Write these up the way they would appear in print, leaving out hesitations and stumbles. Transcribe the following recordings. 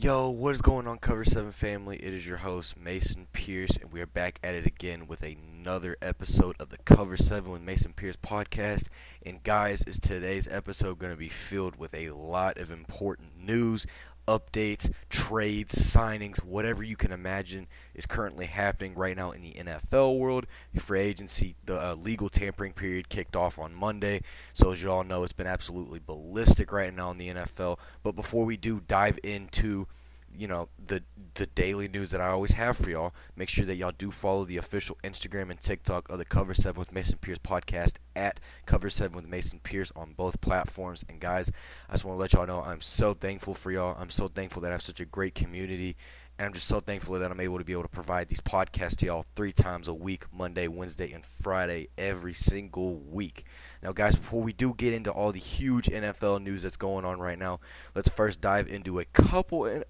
Yo, what is going on, Cover 7 family? It is your host, Mason Pierce, and we are back at it again with another episode of the Cover 7 with Mason Pierce podcast. And guys, is today's episode going to be filled with a lot of important news, updates, trades, signings, whatever you can imagine is currently happening right now in the NFL world. Free agency, the legal tampering period kicked off on Monday. So as you all know, it's been absolutely ballistic right now in the NFL. But before we do dive into, you know, the daily news that I always have for y'all, make sure that y'all do follow the official Instagram and TikTok of the Cover 7 with Mason Pierce podcast at Cover 7 with Mason Pierce on both platforms. And guys, I just want to let y'all know I'm so thankful for y'all. I'm so thankful that I have such a great community. And I'm just so thankful that I'm able to provide these podcasts to y'all 3 times a week, Monday, Wednesday, and Friday, every single week. Now, guys, before we do get into all the huge NFL news that's going on right now, let's first dive into a couple,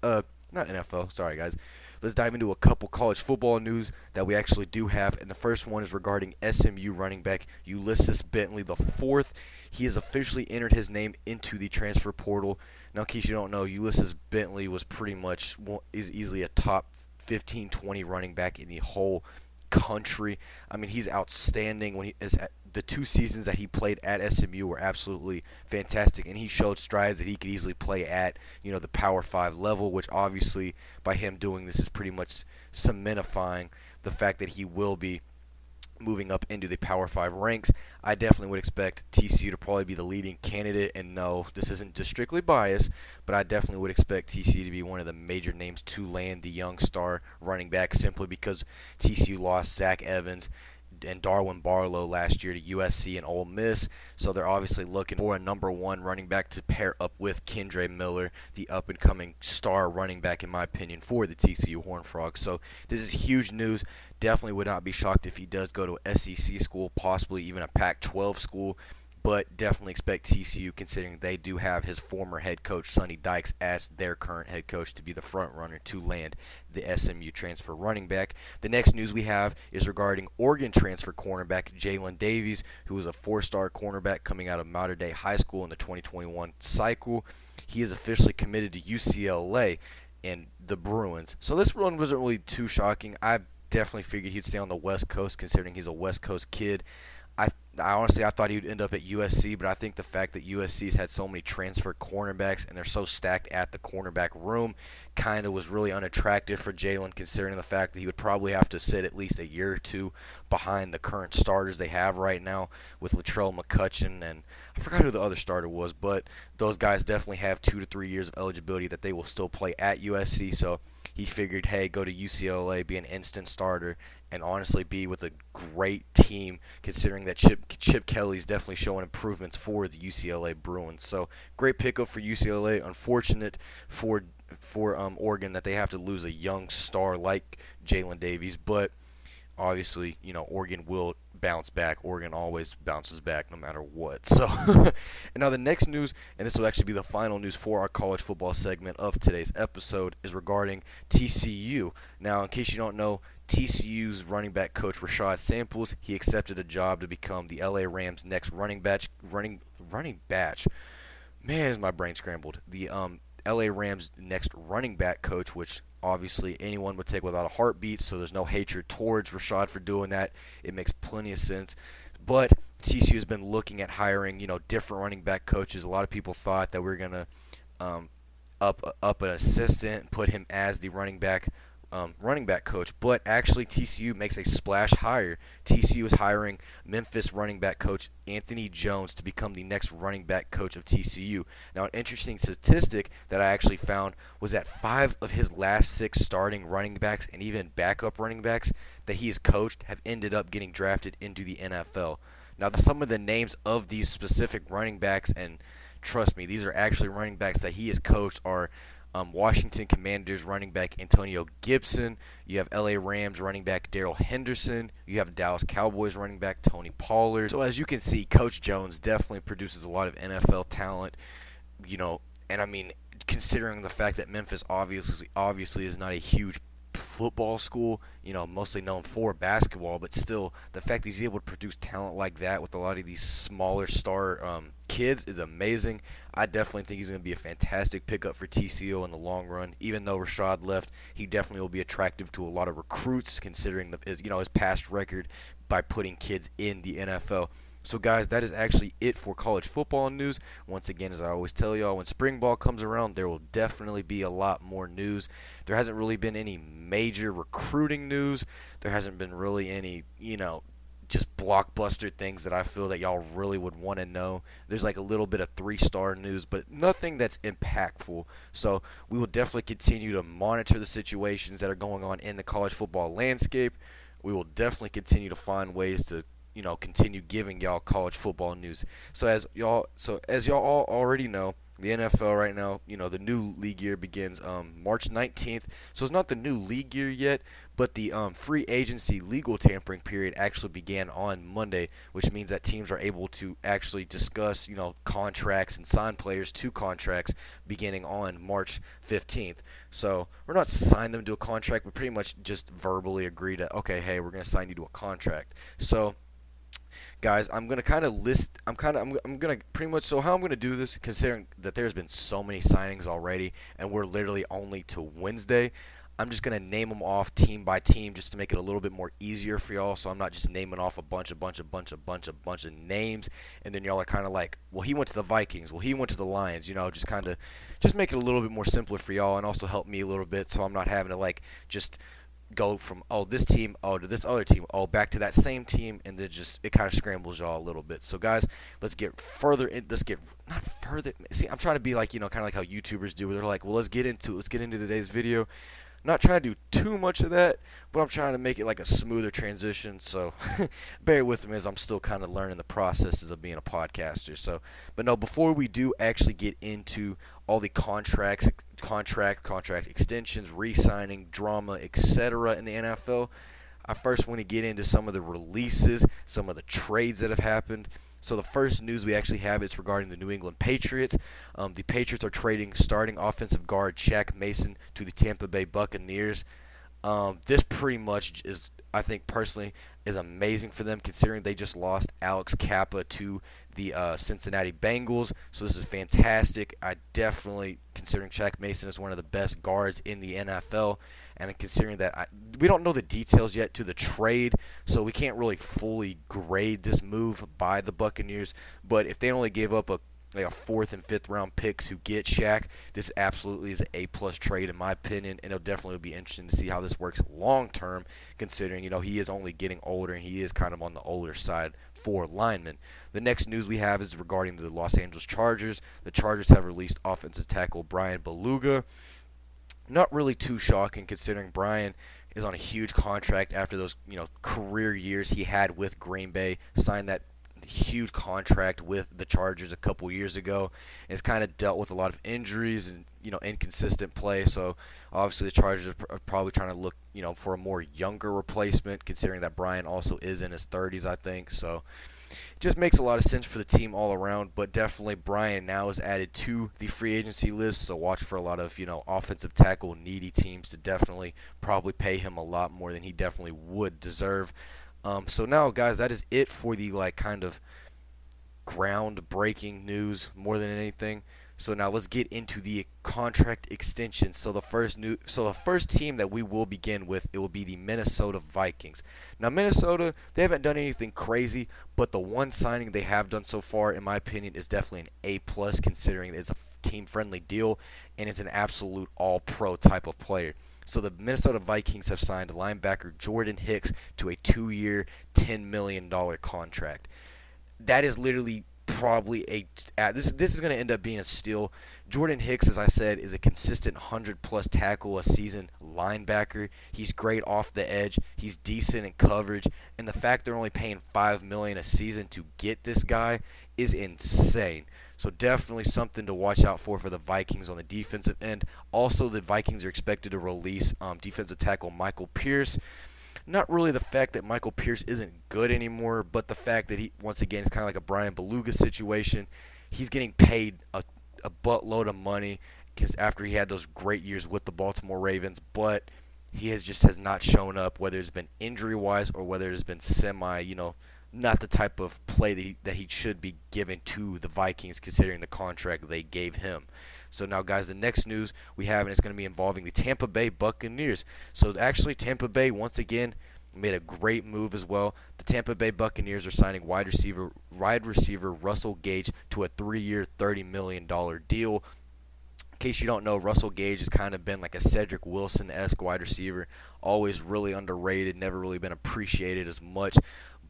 Let's dive into a couple college football news that we actually do have. And the first one is regarding SMU running back Ulysses Bentley IV. He has officially entered his name into the transfer portal. Now, in case you don't know, Ulysses Bentley was easily a top 15, 20 running back in the whole country. I mean, he's outstanding. The 2 seasons that he played at SMU were absolutely fantastic, and he showed strides that he could easily play at, you know, the Power 5 level, which obviously by him doing this is pretty much cementifying the fact that he will be moving up into the Power 5 ranks. I definitely would expect TCU to probably be the leading candidate, and no, this isn't just strictly biased, but I definitely would expect TCU to be one of the major names to land the young star running back, simply because TCU lost Zach Evans and Darwin Barlow last year to USC and Ole Miss, so they're obviously looking for a number 1 running back to pair up with Kendre Miller, the up-and-coming star running back, in my opinion, for the TCU Horned Frogs. So this is huge news. Definitely would not be shocked if he does go to an SEC school, possibly even a Pac-12 school, but definitely expect TCU, considering they do have his former head coach, Sonny Dykes, as their current head coach, to be the front runner to land the SMU transfer running back. The next news we have is regarding Oregon transfer cornerback Jalen Davies, who is a 4-star cornerback coming out of Mater Dei High School in the 2021 cycle. He is officially committed to UCLA and the Bruins. So this one wasn't really too shocking. I definitely figured he'd stay on the West Coast, considering he's a West Coast kid. I thought he'd end up at USC, but I think the fact that USC's had so many transfer cornerbacks and they're so stacked at the cornerback room kind of was really unattractive for Jalen, considering the fact that he would probably have to sit at least a year or two behind the current starters they have right now with Latrell McCutcheon, and I forgot who the other starter was, but those guys definitely have 2 to 3 years of eligibility that they will still play at USC, so he figured, hey, go to UCLA, be an instant starter, and honestly be with a great team, considering that Chip Kelly's definitely showing improvements for the UCLA Bruins. So great pickup for UCLA. Unfortunate for Oregon that they have to lose a young star like Jalen Davies, but obviously, you know, Oregon will bounce back. Oregon always bounces back no matter what. So, and now the next news, and this will actually be the final news for our college football segment of today's episode, is regarding TCU. Now, in case you don't know, TCU's running back coach Rashad Samples, he accepted a job to become the LA Rams' next running back. Man, is my brain scrambled. The LA Rams' next running back coach, which obviously anyone would take without a heartbeat, so there's no hatred towards Rashad for doing that. It makes plenty of sense. But TCU has been looking at hiring, you know, different running back coaches. A lot of people thought that we were going to up an assistant, put him as the running back coach, but actually TCU makes a splash hire. TCU is hiring Memphis running back coach Anthony Jones to become the next running back coach of TCU. Now, an interesting statistic that I actually found was that 5 of his last 6 starting running backs and even backup running backs that he has coached have ended up getting drafted into the NFL. Now, some of the names of these specific running backs, and trust me, these are actually running backs that he has coached, are Washington Commanders running back Antonio Gibson. You have LA Rams running back Darrell Henderson. You have Dallas Cowboys running back Tony Pollard. So as you can see, Coach Jones definitely produces a lot of NFL talent, you know, and I mean, considering the fact that Memphis obviously is not a huge football school, you know, mostly known for basketball, but still the fact that he's able to produce talent like that with a lot of these smaller star kids is amazing. I definitely think he's going to be a fantastic pickup for TCU in the long run. Even though Rashad left, he definitely will be attractive to a lot of recruits considering his past record by putting kids in the NFL. So, guys, that is actually it for college football news. Once again, as I always tell y'all, when spring ball comes around, there will definitely be a lot more news. There hasn't really been any major recruiting news. There hasn't been really any, just blockbuster things that I feel that y'all really would want to know. There's like a little bit of three-star news, but nothing that's impactful. So we will definitely continue to monitor the situations that are going on in the college football landscape. We will definitely continue to find ways to continue giving y'all college football news. So as y'all all already know, the NFL right now, the new league year begins March 19th. So it's not the new league year yet, but the free agency legal tampering period actually began on Monday, which means that teams are able to actually discuss, contracts and sign players to contracts beginning on March 15th. So we're not signing them to a contract, we pretty much just verbally agree to, okay, hey, we're going to sign you to a contract. So guys, how I'm going to do this, considering that there's been so many signings already and we're literally only to Wednesday, I'm just going to name them off team by team just to make it a little bit more easier for y'all, so I'm not just naming off a bunch of names and then y'all are kind of like, well, he went to the Vikings, well, he went to the Lions, just kind of just make it a little bit more simpler for y'all and also help me a little bit, so I'm not having to like just go from this team to this other team back to that same team, and then just it kind of scrambles y'all a little bit. So guys, I'm trying to be like, kind of like how YouTubers do where they're like, well, let's get into today's video. I'm not trying to do too much of that, but I'm trying to make it like a smoother transition, so bear with me as I'm still kind of learning the processes of being a podcaster. So, but no, before we do actually get into all the contract extensions, re-signing, drama, etc. in the NFL, I first want to get into some of the releases, some of the trades that have happened. So the first news we actually have is regarding the New England Patriots. The Patriots are trading starting offensive guard Shaq Mason to the Tampa Bay Buccaneers. This pretty much is, I think personally, is amazing for them considering they just lost Alex Kappa to the Cincinnati Bengals. So this is fantastic. I definitely, considering Shaq Mason is one of the best guards in the NFL, and considering that we don't know the details yet to the trade, so we can't really fully grade this move by the Buccaneers. But if they only gave up a fourth and fifth round pick to get Shaq, this absolutely is an A+ trade in my opinion, and it'll definitely be interesting to see how this works long term, considering he is only getting older and he is kind of on the older side for linemen. The next news we have is regarding the Los Angeles Chargers. The Chargers have released offensive tackle Bryan Bulaga. Not really too shocking considering Bryan is on a huge contract after those career years he had with Green Bay, signed that huge contract with the Chargers a couple years ago, and it's kind of dealt with a lot of injuries and inconsistent play. So obviously the Chargers are probably trying to look for a more younger replacement, considering that Bryan also is in his 30s, I think. So it just makes a lot of sense for the team all around, but definitely Bryan now is added to the free agency list, so watch for a lot of offensive tackle needy teams to definitely probably pay him a lot more than he definitely would deserve. So now, guys, that is it for the kind of groundbreaking news more than anything. So now let's get into the contract extension. So the first team that we will begin with, it will be the Minnesota Vikings. Now Minnesota, they haven't done anything crazy, but the one signing they have done so far, in my opinion, is definitely an A+, considering it's a team-friendly deal and it's an absolute all-pro type of player. So the Minnesota Vikings have signed linebacker Jordan Hicks to a 2-year, $10 million contract. That is literally probably this is going to end up being a steal. Jordan Hicks, as I said, is a consistent 100-plus tackle a season linebacker. He's great off the edge. He's decent in coverage. And the fact they're only paying $5 million a season to get this guy is insane. So definitely something to watch out for the Vikings on the defensive end. Also, the Vikings are expected to release defensive tackle Michael Pierce. Not really the fact that Michael Pierce isn't good anymore, but the fact that he, once again, is kind of like a Bryan Bulaga situation. He's getting paid a buttload of money because after he had those great years with the Baltimore Ravens, but he has just not shown up, whether it's been injury-wise or whether it's been semi, not the type of play that he should be given to the Vikings considering the contract they gave him. So now, guys, the next news we have, and it's going to be involving the Tampa Bay Buccaneers. So actually, Tampa Bay, once again, made a great move as well. The Tampa Bay Buccaneers are signing wide receiver Russell Gage to a 3-year, $30 million deal. In case you don't know, Russell Gage has kind of been like a Cedric Wilson-esque wide receiver, always really underrated, never really been appreciated as much.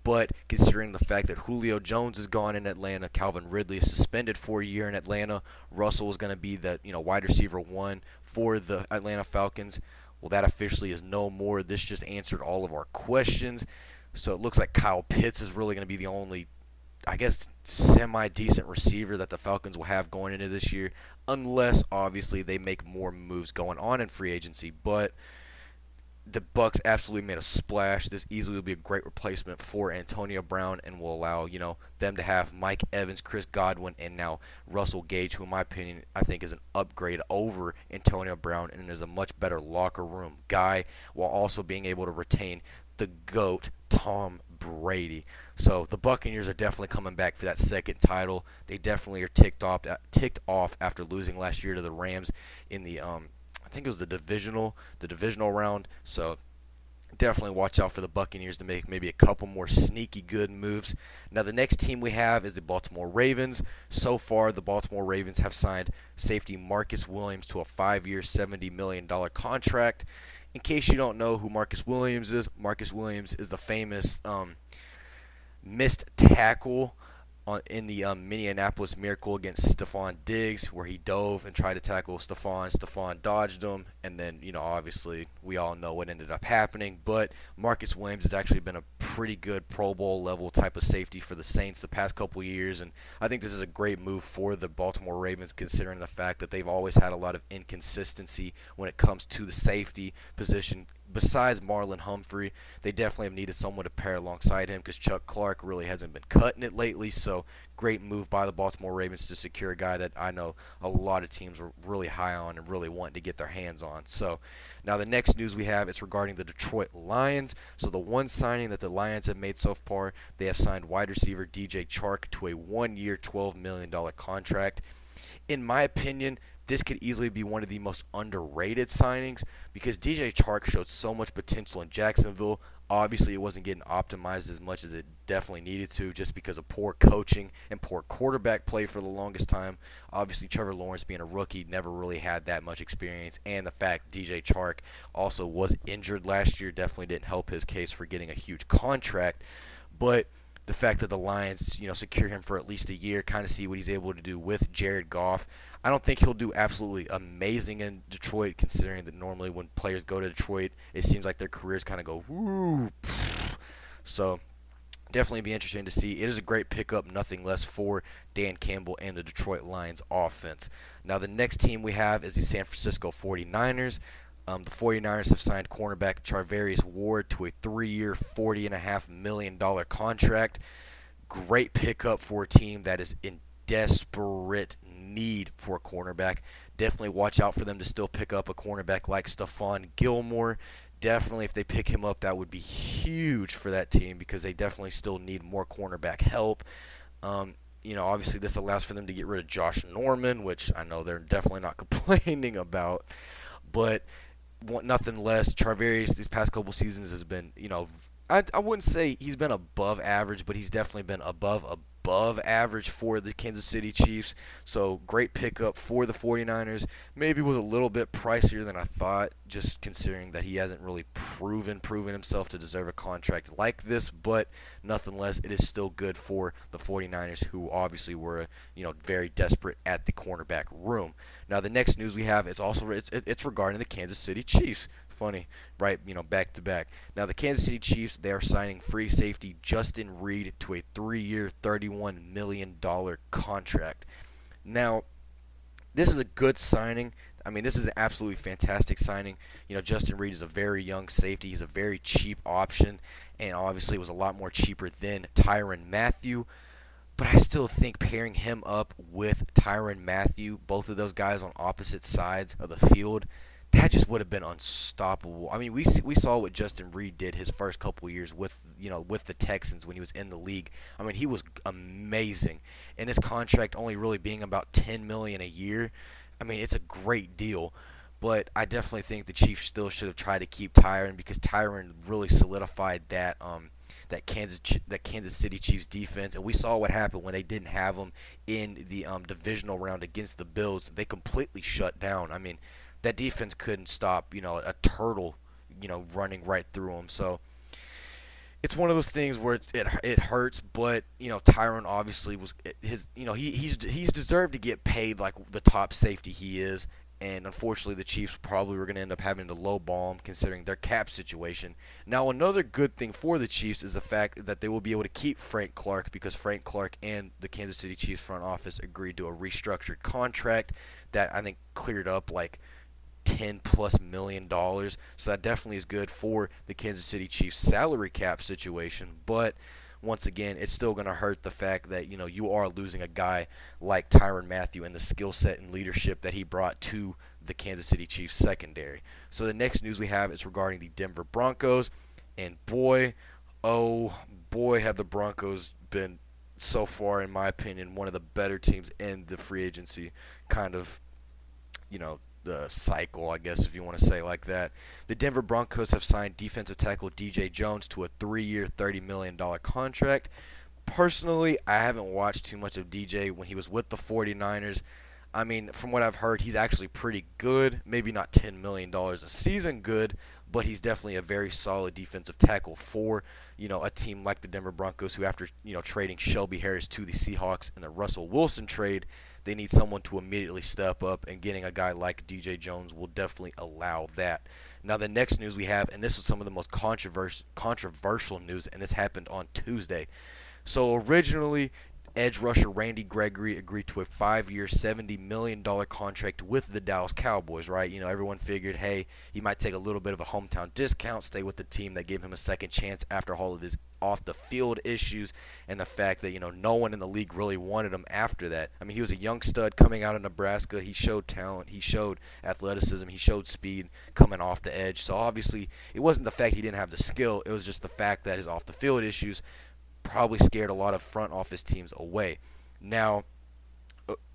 But considering the fact that Julio Jones is gone in Atlanta, Calvin Ridley is suspended for a year in Atlanta, Russell is going to be the wide receiver one for the Atlanta Falcons. Well, that officially is no more. This just answered all of our questions. So it looks like Kyle Pitts is really going to be the only, I guess, semi-decent receiver that the Falcons will have going into this year, unless, obviously, they make more moves going on in free agency. But the Bucs absolutely made a splash. This easily will be a great replacement for Antonio Brown and will allow, them to have Mike Evans, Chris Godwin, and now Russell Gage, who, in my opinion, I think is an upgrade over Antonio Brown and is a much better locker room guy while also being able to retain the GOAT, Tom Brady. So the Buccaneers are definitely coming back for that second title. They definitely are ticked off after losing last year to the Rams in the I think it was the divisional round. So definitely watch out for the Buccaneers to make maybe a couple more sneaky good moves. Now the next team we have is the Baltimore Ravens. So far, the Baltimore Ravens have signed safety Marcus Williams to a 5-year, $70 million contract. In case you don't know who Marcus Williams is the famous missed tackle in the Minneapolis Miracle against Stephon Diggs, where he dove and tried to tackle Stephon. Stephon dodged him, and then, obviously we all know what ended up happening. But Marcus Williams has actually been a pretty good Pro Bowl-level type of safety for the Saints the past couple years, and I think this is a great move for the Baltimore Ravens considering the fact that they've always had a lot of inconsistency when it comes to the safety position. Besides Marlon Humphrey, they definitely have needed someone to pair alongside him because Chuck Clark really hasn't been cutting it lately. So great move by the Baltimore Ravens to secure a guy that I know a lot of teams were really high on and really wanting to get their hands on. So now the next news we have is regarding the Detroit Lions. So the one signing that the Lions have made so far, they have signed wide receiver DJ Chark to a 1-year, $12 million contract. In my opinion, this could easily be one of the most underrated signings because DJ Chark showed so much potential in Jacksonville. Obviously, it wasn't getting optimized as much as it definitely needed to just because of poor coaching and poor quarterback play for the longest time. Obviously, Trevor Lawrence being a rookie never really had that much experience, and the fact DJ Chark also was injured last year definitely didn't help his case for getting a huge contract. But the fact that the Lions, secure him for at least a year, kind of see what he's able to do with Jared Goff. I don't think he'll do absolutely amazing in Detroit, considering that normally when players go to Detroit, it seems like their careers kind of go woo. So definitely be interesting to see. It is a great pickup, nothing less, for Dan Campbell and the Detroit Lions offense. Now the next team we have is the San Francisco 49ers. The 49ers have signed cornerback Charvarius Ward to a 3-year, $40.5 million contract. Great pickup for a team that is in desperate need for a cornerback. Definitely watch out for them to still pick up a cornerback like Stephon Gilmore. Definitely if they pick him up, that would be huge for that team because they definitely still need more cornerback help. Obviously this allows for them to get rid of Josh Norman, which I know they're definitely not complaining about. But nothing less, Charvarius these past couple seasons has been, I wouldn't say he's been above average, but he's definitely been above average for the Kansas City Chiefs. So great pickup for the 49ers. Maybe was a little bit pricier than I thought, just considering that he hasn't really proven himself to deserve a contract like this. But nothing less, it is still good for the 49ers, who obviously were very desperate at the cornerback room. Now the next news we have is also it's regarding the Kansas City Chiefs. Funny, right? Back to back. Now the Kansas City Chiefs, they are signing free safety Justin Reed to a 3-year, $31 million contract. Now, this is a good signing. I mean, this is an absolutely fantastic signing. Justin Reed is a very young safety. He's a very cheap option, and obviously was a lot more cheaper than Tyrann Mathieu. But I still think pairing him up with Tyrann Mathieu, both of those guys on opposite sides of the field, that just would have been unstoppable. I mean, we saw what Justin Reed did his first couple of years with the Texans when he was in the league. I mean, he was amazing. And this contract only really being about $10 million a year, I mean, it's a great deal. But I definitely think the Chiefs still should have tried to keep Tyrann, because Tyrann really solidified that that Kansas City Chiefs defense. And we saw what happened when they didn't have him in the divisional round against the Bills. They completely shut down. I mean, that defense couldn't stop, a turtle, running right through them. So it's one of those things where it hurts, but Tyrann obviously was his. He's deserved to get paid like the top safety he is. And unfortunately, the Chiefs probably were going to end up having to lowball him considering their cap situation. Now, another good thing for the Chiefs is the fact that they will be able to keep Frank Clark, because Frank Clark and the Kansas City Chiefs front office agreed to a restructured contract that I think cleared up like $10+ million. So that definitely is good for the Kansas City Chiefs salary cap situation. But once again, it's still going to hurt the fact that, you are losing a guy like Tyrann Mathieu and the skill set and leadership that he brought to the Kansas City Chiefs secondary. So the next news we have is regarding the Denver Broncos. And boy, have the Broncos been, so far, in my opinion, one of the better teams in the free agency kind of, the cycle, I guess, if you want to say like that. The Denver Broncos have signed defensive tackle DJ Jones to a 3-year, $30 million contract. Personally, I haven't watched too much of DJ when he was with the 49ers. I mean, from what I've heard, he's actually pretty good. Maybe not $10 million a season good, but he's definitely a very solid defensive tackle for, a team like the Denver Broncos, who after, trading Shelby Harris to the Seahawks in the Russell Wilson trade, they need someone to immediately step up, and getting a guy like DJ Jones will definitely allow that. Now, the next news we have, and this was some of the most controversial news, and this happened on Tuesday. So originally, edge rusher Randy Gregory agreed to a 5-year, $70 million contract with the Dallas Cowboys, right? Everyone figured, hey, he might take a little bit of a hometown discount, stay with the team that gave him a second chance after all of his off-the-field issues and the fact that, no one in the league really wanted him after that. I mean, he was a young stud coming out of Nebraska. He showed talent. He showed athleticism. He showed speed coming off the edge. So, obviously, it wasn't the fact he didn't have the skill. It was just the fact that his off-the-field issues probably scared a lot of front office teams away. Now,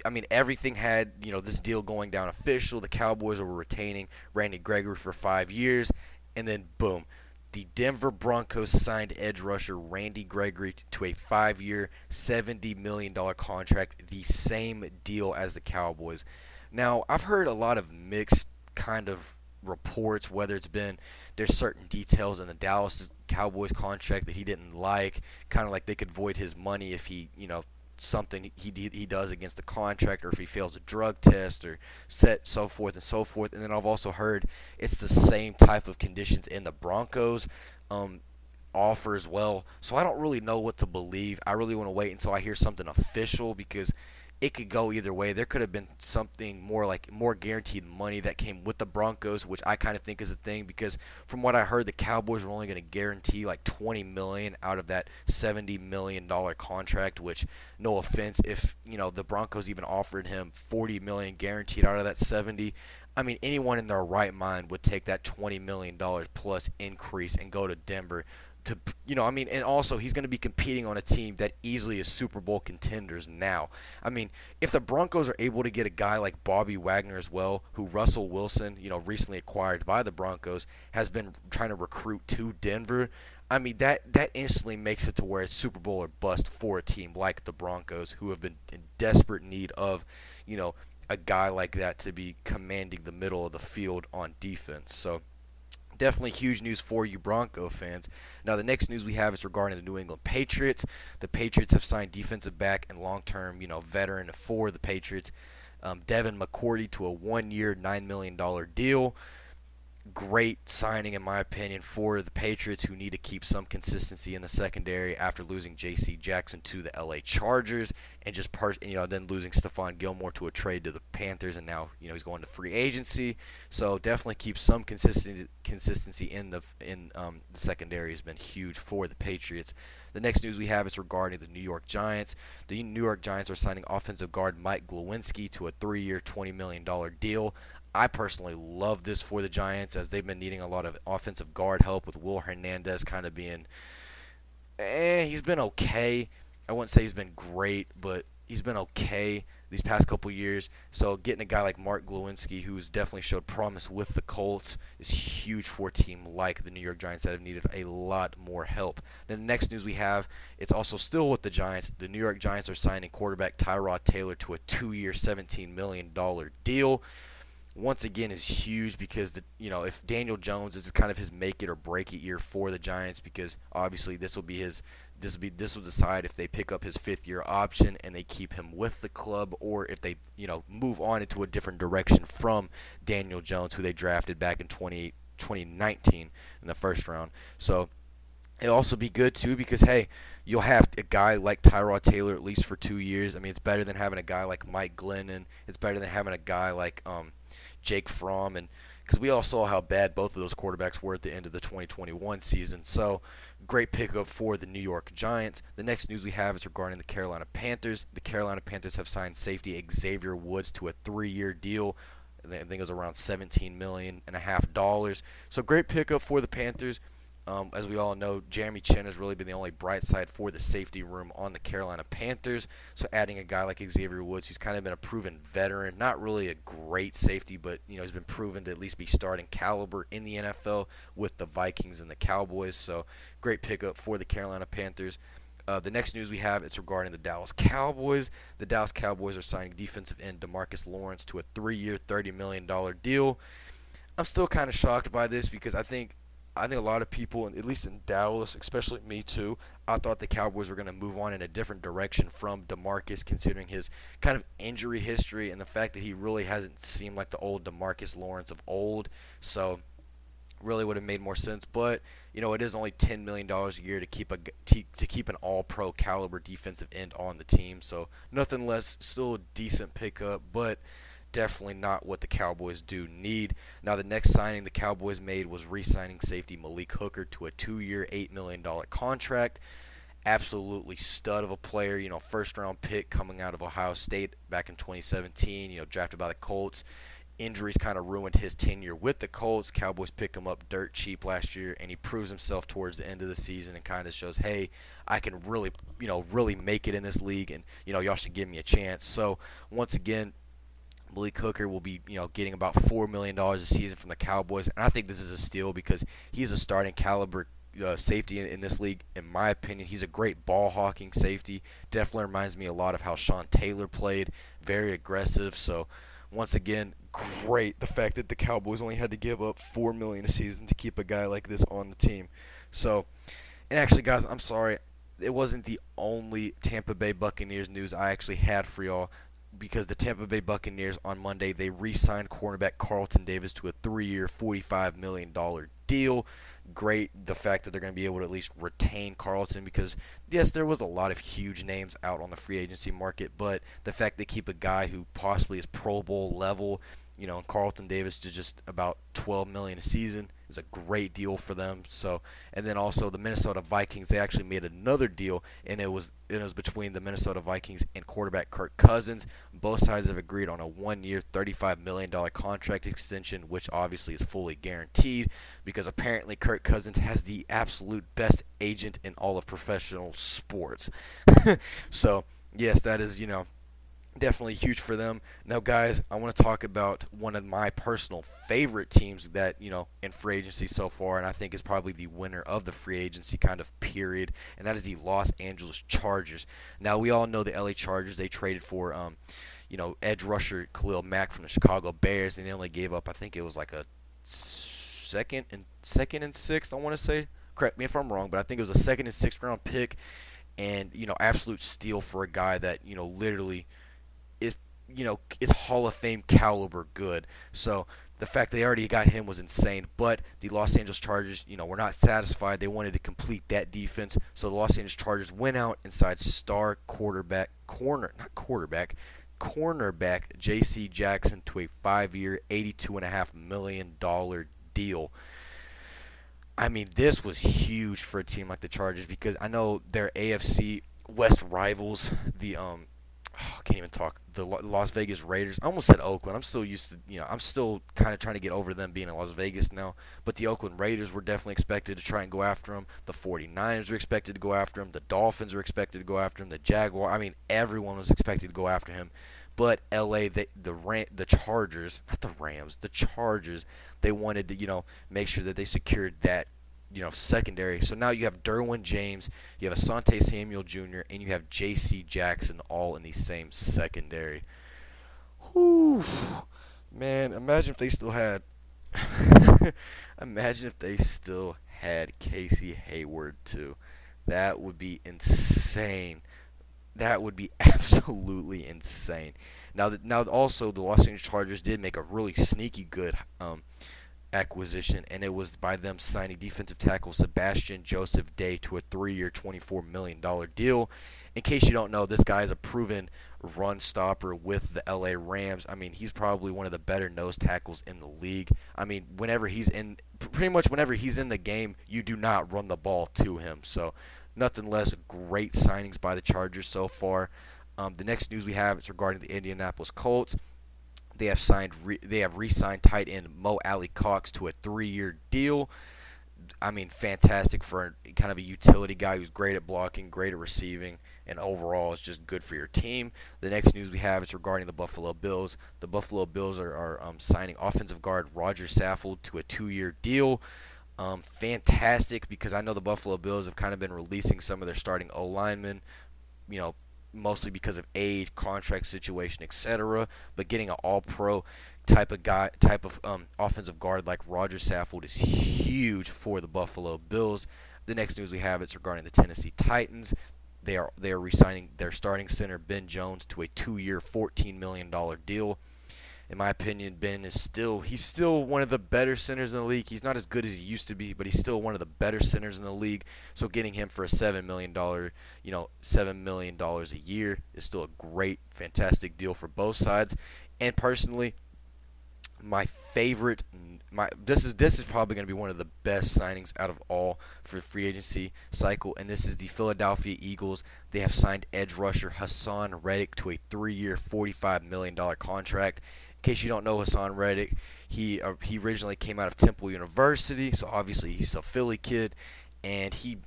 I mean, everything had, this deal going down official. The Cowboys were retaining Randy Gregory for 5 years, and then boom, the Denver Broncos signed edge rusher Randy Gregory to a 5-year, $70 million contract, the same deal as the Cowboys. Now, I've heard a lot of mixed kind of reports, whether it's been there's certain details in the Dallas Cowboys contract that he didn't like, kind of like they could void his money if he, something he does against the contract, or if he fails a drug test or set, so forth and so forth. And then I've also heard it's the same type of conditions in the Broncos offer as well. So I don't really know what to believe. I really want to wait until I hear something official, because it could go either way. There could have been something more like more guaranteed money that came with the Broncos, which I kind of think is a thing, because from what I heard, the Cowboys were only going to guarantee like $20 million out of that $70 million contract, which, no offense, if, the Broncos even offered him $40 million guaranteed out of that 70, I mean, anyone in their right mind would take that $20 million plus increase and go to Denver to, and also he's going to be competing on a team that easily is Super Bowl contenders now. I mean, if the Broncos are able to get a guy like Bobby Wagner as well, who Russell Wilson, recently acquired by the Broncos, has been trying to recruit to Denver, I mean, that instantly makes it to where it's Super Bowl or bust for a team like the Broncos, who have been in desperate need of, a guy like that to be commanding the middle of the field on defense. So definitely huge news for you Bronco fans. Now, the next news we have is regarding the New England Patriots. The Patriots have signed defensive back and long-term, veteran for the Patriots, Devin McCourty, to a 1-year, $9 million deal. Great signing, in my opinion, for the Patriots, who need to keep some consistency in the secondary after losing J.C. Jackson to the LA Chargers, and just then losing Stephon Gilmore to a trade to the Panthers, and now he's going to free agency. So definitely keep some consistency in the secondary has been huge for the Patriots. The next news we have is regarding the New York Giants. The New York Giants are signing offensive guard Mike Glowinski to a 3-year, $20 million deal. I personally love this for the Giants, as they've been needing a lot of offensive guard help, with Will Hernandez kind of being he's been okay. I wouldn't say he's been great, but he's been okay these past couple years. So getting a guy like Mark Glowinski, who's definitely showed promise with the Colts, is huge for a team like the New York Giants that have needed a lot more help. Then the next news we have, it's also still with the Giants. The New York Giants are signing quarterback Tyrod Taylor to a 2-year, $17 million deal. Once again, is huge because if Daniel Jones is kind of his make it or break it year for the Giants, because obviously this will decide if they pick up his 5th-year option and they keep him with the club, or if they move on into a different direction from Daniel Jones, who they drafted back in 2019 in the first round. So it'll also be good too, because you'll have a guy like Tyrod Taylor at least for 2 years. I mean, it's better than having a guy like Mike Glennon. It's better than having a guy like Jake Fromm, and because we all saw how bad both of those quarterbacks were at the end of the 2021 season. So great pickup for the New York Giants. The next news we have is regarding the Carolina Panthers. The Carolina Panthers have signed safety Xavier Woods to a 3-year deal. I think it was around $17.5 million. So great pickup for the Panthers. As we all know, Jeremy Chinn has really been the only bright side for the safety room on the Carolina Panthers. So adding a guy like Xavier Woods, who's kind of been a proven veteran, not really a great safety, but he's been proven to at least be starting caliber in the NFL with the Vikings and the Cowboys. So great pickup for the Carolina Panthers. The next news we have, it's regarding the Dallas Cowboys. The Dallas Cowboys are signing defensive end DeMarcus Lawrence to a 3-year, $30 million deal. I'm still kind of shocked by this, because I think a lot of people, at least in Dallas, especially me too, I thought the Cowboys were going to move on in a different direction from DeMarcus, considering his kind of injury history and the fact that he really hasn't seemed like the old DeMarcus Lawrence of old. So really would have made more sense. But, it is only $10 million a year to keep an all-pro caliber defensive end on the team. So nothing less, still a decent pickup, but definitely not what the Cowboys do need. Now, the next signing the Cowboys made was re-signing safety Malik Hooker to a 2-year, $8 million contract. Absolutely stud of a player. First-round pick coming out of Ohio State back in 2017, drafted by the Colts. Injuries kind of ruined his tenure with the Colts. Cowboys pick him up dirt cheap last year, and he proves himself towards the end of the season and kind of shows, I can really, really make it in this league, and, y'all should give me a chance. So, once again, Malik Hooker will be, getting about $4 million a season from the Cowboys, and I think this is a steal because he's a starting caliber safety in this league. In my opinion, he's a great ball-hawking safety. Definitely reminds me a lot of how Sean Taylor played, very aggressive. So, once again, great the fact that the Cowboys only had to give up $4 million a season to keep a guy like this on the team. So, and actually, guys, I'm sorry, it wasn't the only Tampa Bay Buccaneers news I actually had for y'all, because the Tampa Bay Buccaneers on Monday, they re-signed cornerback Carlton Davis to a 3-year, $45 million deal. Great, the fact that they're going to be able to at least retain Carlton, because, yes, there was a lot of huge names out on the free agency market, but the fact they keep a guy who possibly is Pro Bowl level, and Carlton Davis to just about $12 million a season is a great deal for them. So, and then also the Minnesota Vikings, they actually made another deal, and it was between the Minnesota Vikings and quarterback Kirk Cousins. Both sides have agreed on a 1-year, $35 million contract extension, which obviously is fully guaranteed, because apparently Kirk Cousins has the absolute best agent in all of professional sports. So, yes, that is, definitely huge for them. Now, guys, I want to talk about one of my personal favorite teams that, in free agency so far, and I think is probably the winner of the free agency kind of period, and that is the Los Angeles Chargers. Now, we all know the LA Chargers, they traded for, edge rusher Khalil Mack from the Chicago Bears, and they only gave up, I think it was like a second and sixth, I want to say. Correct me if I'm wrong, but I think it was a second and sixth round pick, and, absolute steal for a guy that, literally is Hall of Fame caliber good. So the fact they already got him was insane. But the Los Angeles Chargers, were not satisfied. They wanted to complete that defense. So the Los Angeles Chargers went out and signed star cornerback J.C. Jackson to a 5-year, $82.5 million deal. I mean, this was huge for a team like the Chargers, because I know their AFC West rivals, the I can't even talk. The Las Vegas Raiders. I almost said Oakland. I'm still used to, I'm still kind of trying to get over them being in Las Vegas now. But the Oakland Raiders were definitely expected to try and go after them. The 49ers were expected to go after him. The Dolphins were expected to go after him. The Jaguars. I mean, everyone was expected to go after him. But L.A., the Chargers, not the Rams, the Chargers, they wanted to, make sure that they secured that, secondary. So now you have Derwin James, you have Asante Samuel Jr., and you have J.C. Jackson all in the same secondary. Whew. Man, imagine if they still had Casey Hayward, too. That would be insane. That would be absolutely insane. Now also the Los Angeles Chargers did make a really sneaky good acquisition, and it was by them signing defensive tackle Sebastian Joseph Day to a 3-year, $24 million deal. In case you don't know, this guy is a proven run stopper with the LA Rams. I mean, he's probably one of the better nose tackles in the league. I mean, whenever he's in the game, you do not run the ball to him. So nothing less, great signings by the Chargers so far. The next news we have is regarding the Indianapolis Colts. They have re-signed tight end Mo Alley Cox to a 3-year deal. I mean, fantastic for kind of a utility guy who's great at blocking, great at receiving, and overall is just good for your team. The next news we have is regarding the Buffalo Bills. The Buffalo Bills are signing offensive guard Roger Saffold to a 2-year deal. Fantastic, because I know the Buffalo Bills have kind of been releasing some of their starting O-linemen, mostly because of age, contract situation, etc. But getting an all-pro type of offensive guard like Roger Saffold is huge for the Buffalo Bills. The next news we have is regarding the Tennessee Titans. They are re-signing their starting center Ben Jones to a 2-year, $14 million deal. In my opinion, Ben is still one of the better centers in the league. He's not as good as he used to be, but he's still one of the better centers in the league. So getting him for a $7 million a year is still a great, fantastic deal for both sides. And personally, this is probably going to be one of the best signings out of all for the free agency cycle, and this is the Philadelphia Eagles. They have signed edge rusher Hassan Reddick to a 3-year, $45 million contract. In case you don't know Hassan Reddick, he originally came out of Temple University, so obviously he's a Philly kid, and he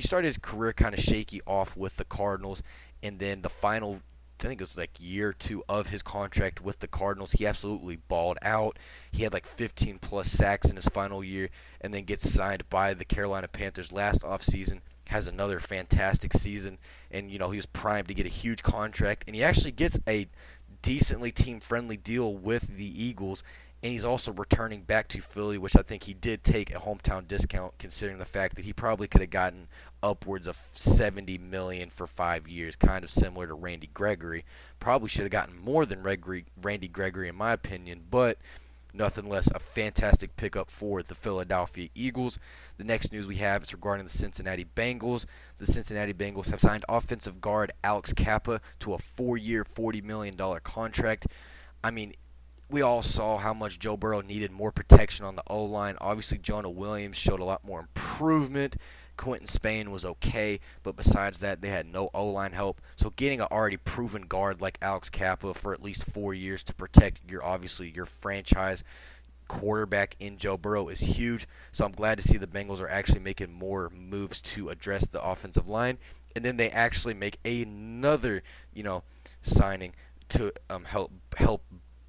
started his career kind of shaky off with the Cardinals, and then the final, I think it was like year two of his contract with the Cardinals, he absolutely balled out. He had like 15 plus sacks in his final year, and then gets signed by the Carolina Panthers last offseason. Has another fantastic season, and he was primed to get a huge contract, and he actually gets a decently team-friendly deal with the Eagles, and he's also returning back to Philly, which I think he did take a hometown discount, considering the fact that he probably could have gotten upwards of $70 million for 5 years, kind of similar to Randy Gregory. Probably should have gotten more than Randy Gregory in my opinion, but nothing less a fantastic pickup for the Philadelphia Eagles. The next news we have is regarding the Cincinnati Bengals. The Cincinnati Bengals have signed offensive guard Alex Kappa to a 4-year, $40 million contract. I mean, we all saw how much Joe Burrow needed more protection on the O-line. Obviously, Jonah Williams showed a lot more improvement. Quentin Spain was okay, but besides that, they had no O-line help. So getting an already proven guard like Alex Kappa for at least 4 years to protect your franchise quarterback in Joe Burrow is huge. So I'm glad to see the Bengals are actually making more moves to address the offensive line. And then they actually make another, signing to help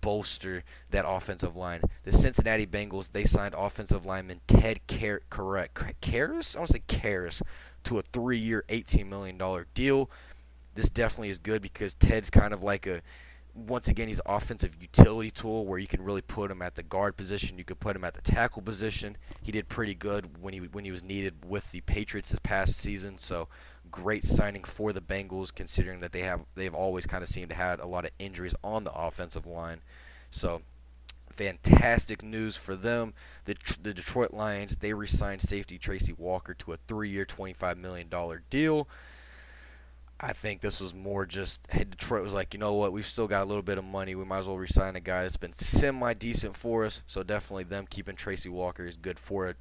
bolster that offensive line. The Cincinnati Bengals, they signed offensive lineman Ted Karras to a 3-year, $18 million deal. This definitely is good because Ted's kind of like he's an offensive utility tool where you can really put him at the guard position. You could put him at the tackle position. He did pretty good when he was needed with the Patriots this past season. So great signing for the Bengals, considering that they've always kind of seemed to have a lot of injuries on the offensive line. So fantastic news for them. The Detroit Lions, they re-signed safety Tracy Walker to a 3-year, $25 million deal. I think this was more just Detroit was like, you know what, we've still got a little bit of money. We might as well re-sign a guy that's been semi-decent for us. So definitely them keeping Tracy Walker is good for a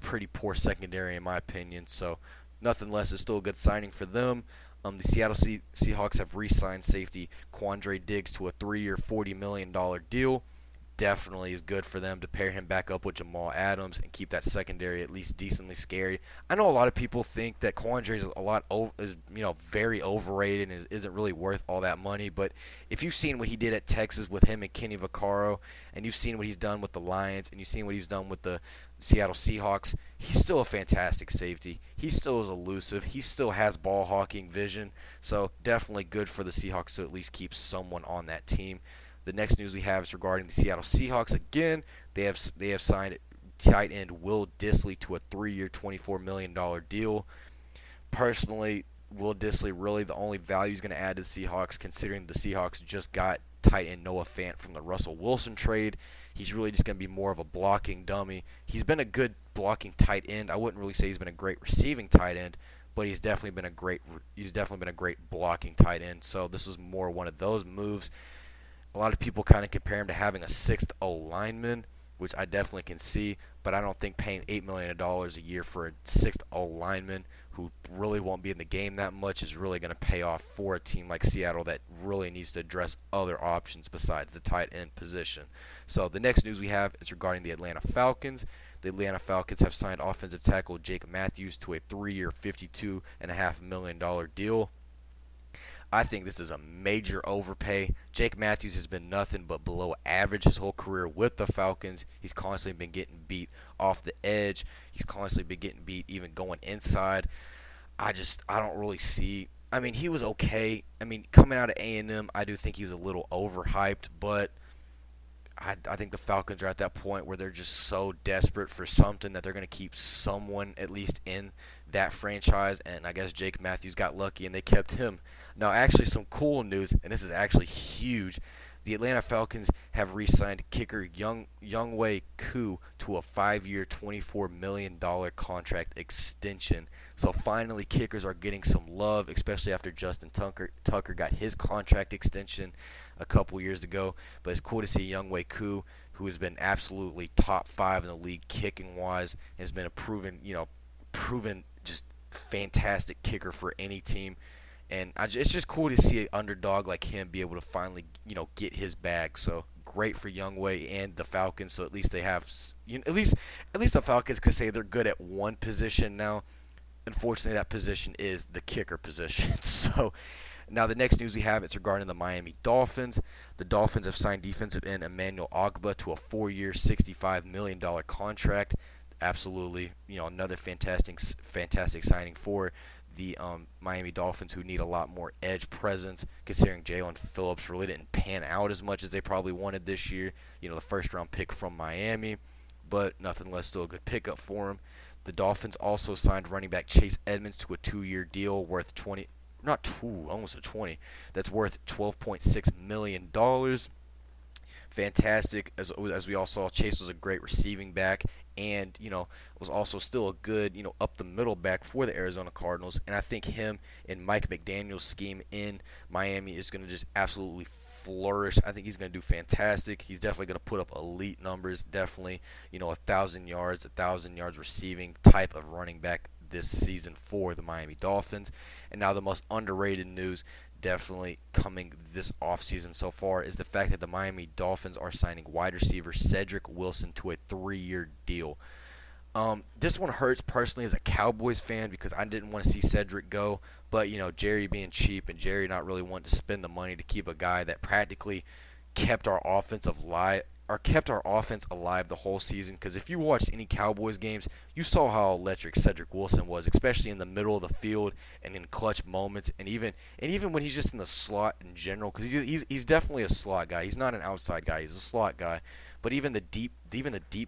pretty poor secondary in my opinion. So nothing less is still a good signing for them. The Seattle Seahawks have re-signed safety Quandre Diggs to a 3-year, $40 million deal. Definitely is good for them to pair him back up with Jamal Adams and keep that secondary at least decently scary. I know a lot of people think that Quandre is very overrated and isn't really worth all that money, but if you've seen what he did at Texas with him and Kenny Vaccaro, and you've seen what he's done with the Lions, and you've seen what he's done with the Seattle Seahawks, he's still a fantastic safety. He still is elusive. He still has ball hawking vision, so definitely good for the Seahawks to at least keep someone on that team. The next news we have is regarding the Seattle Seahawks. Again, they have signed tight end Will Dissly to a 3-year, $24 million deal. Personally, Will Dissly really the only value he's going to add to the Seahawks, considering the Seahawks just got tight end Noah Fant from the Russell Wilson trade. He's really just going to be more of a blocking dummy. He's been a good blocking tight end. I wouldn't really say he's been a great receiving tight end, but he's definitely been a great blocking tight end. So this is more one of those moves. A lot of people kind of compare him to having a sixth O-lineman, which I definitely can see, but I don't think paying $8 million a year for a sixth O-lineman who really won't be in the game that much is really going to pay off for a team like Seattle that really needs to address other options besides the tight end position. So the next news we have is regarding the Atlanta Falcons. The Atlanta Falcons have signed offensive tackle Jake Matthews to a 3-year, $52.5 million deal. I think this is a major overpay. Jake Matthews has been nothing but below average his whole career with the Falcons. He's constantly been getting beat off the edge. He's constantly been getting beat even going inside. I don't really see. I mean, he was okay. I mean, coming out of A&M, I do think he was a little overhyped, but I think the Falcons are at that point where they're just so desperate for something that they're going to keep someone at least in that franchise, and I guess Jake Matthews got lucky and they kept him. Now, actually, some cool news, and this is actually huge. The Atlanta Falcons have re-signed kicker Younghoe Koo to a 5-year, $24 million contract extension. So finally, kickers are getting some love, especially after Justin Tucker got his contract extension a couple years ago. But it's cool to see Younghoe Koo, who has been absolutely top 5 in the league kicking-wise, has been a proven just fantastic kicker for any team. And it's just cool to see an underdog like him be able to finally, get his bag. So great for Younghoe and the Falcons. So at least they have, at least the Falcons can say they're good at one position now. Unfortunately, that position is the kicker position. So now the next news we have, it's regarding the Miami Dolphins. The Dolphins have signed defensive end Emmanuel Ogbah to a 4-year, $65 million contract. Absolutely, another fantastic signing for the Miami Dolphins, who need a lot more edge presence, considering Jalen Phillips really didn't pan out as much as they probably wanted this year. The first-round pick from Miami, but nothing less, still a good pickup for him. The Dolphins also signed running back Chase Edmonds to a 2-year deal worth that's worth $12.6 million. Fantastic, as we all saw, Chase was a great receiving back, and was also still a good up the middle back for the Arizona Cardinals. And I think him and Mike McDaniel's scheme in Miami is going to just absolutely flourish. I think he's going to do fantastic. He's definitely going to put up elite numbers. Definitely 1,000 yards receiving type of running back this season for the Miami Dolphins. And now the most underrated news, definitely coming this offseason so far, is the fact that the Miami Dolphins are signing wide receiver Cedric Wilson to a 3-year deal. This one hurts personally as a Cowboys fan, because I didn't want to see Cedric go, but Jerry being cheap and Jerry not really wanting to spend the money to keep a guy that practically kept our offense alive the whole season. Because if you watched any Cowboys games, you saw how electric Cedric Wilson was, especially in the middle of the field and in clutch moments, and even when he's just in the slot in general. Because he's definitely a slot guy. He's not an outside guy. He's a slot guy. But even the deep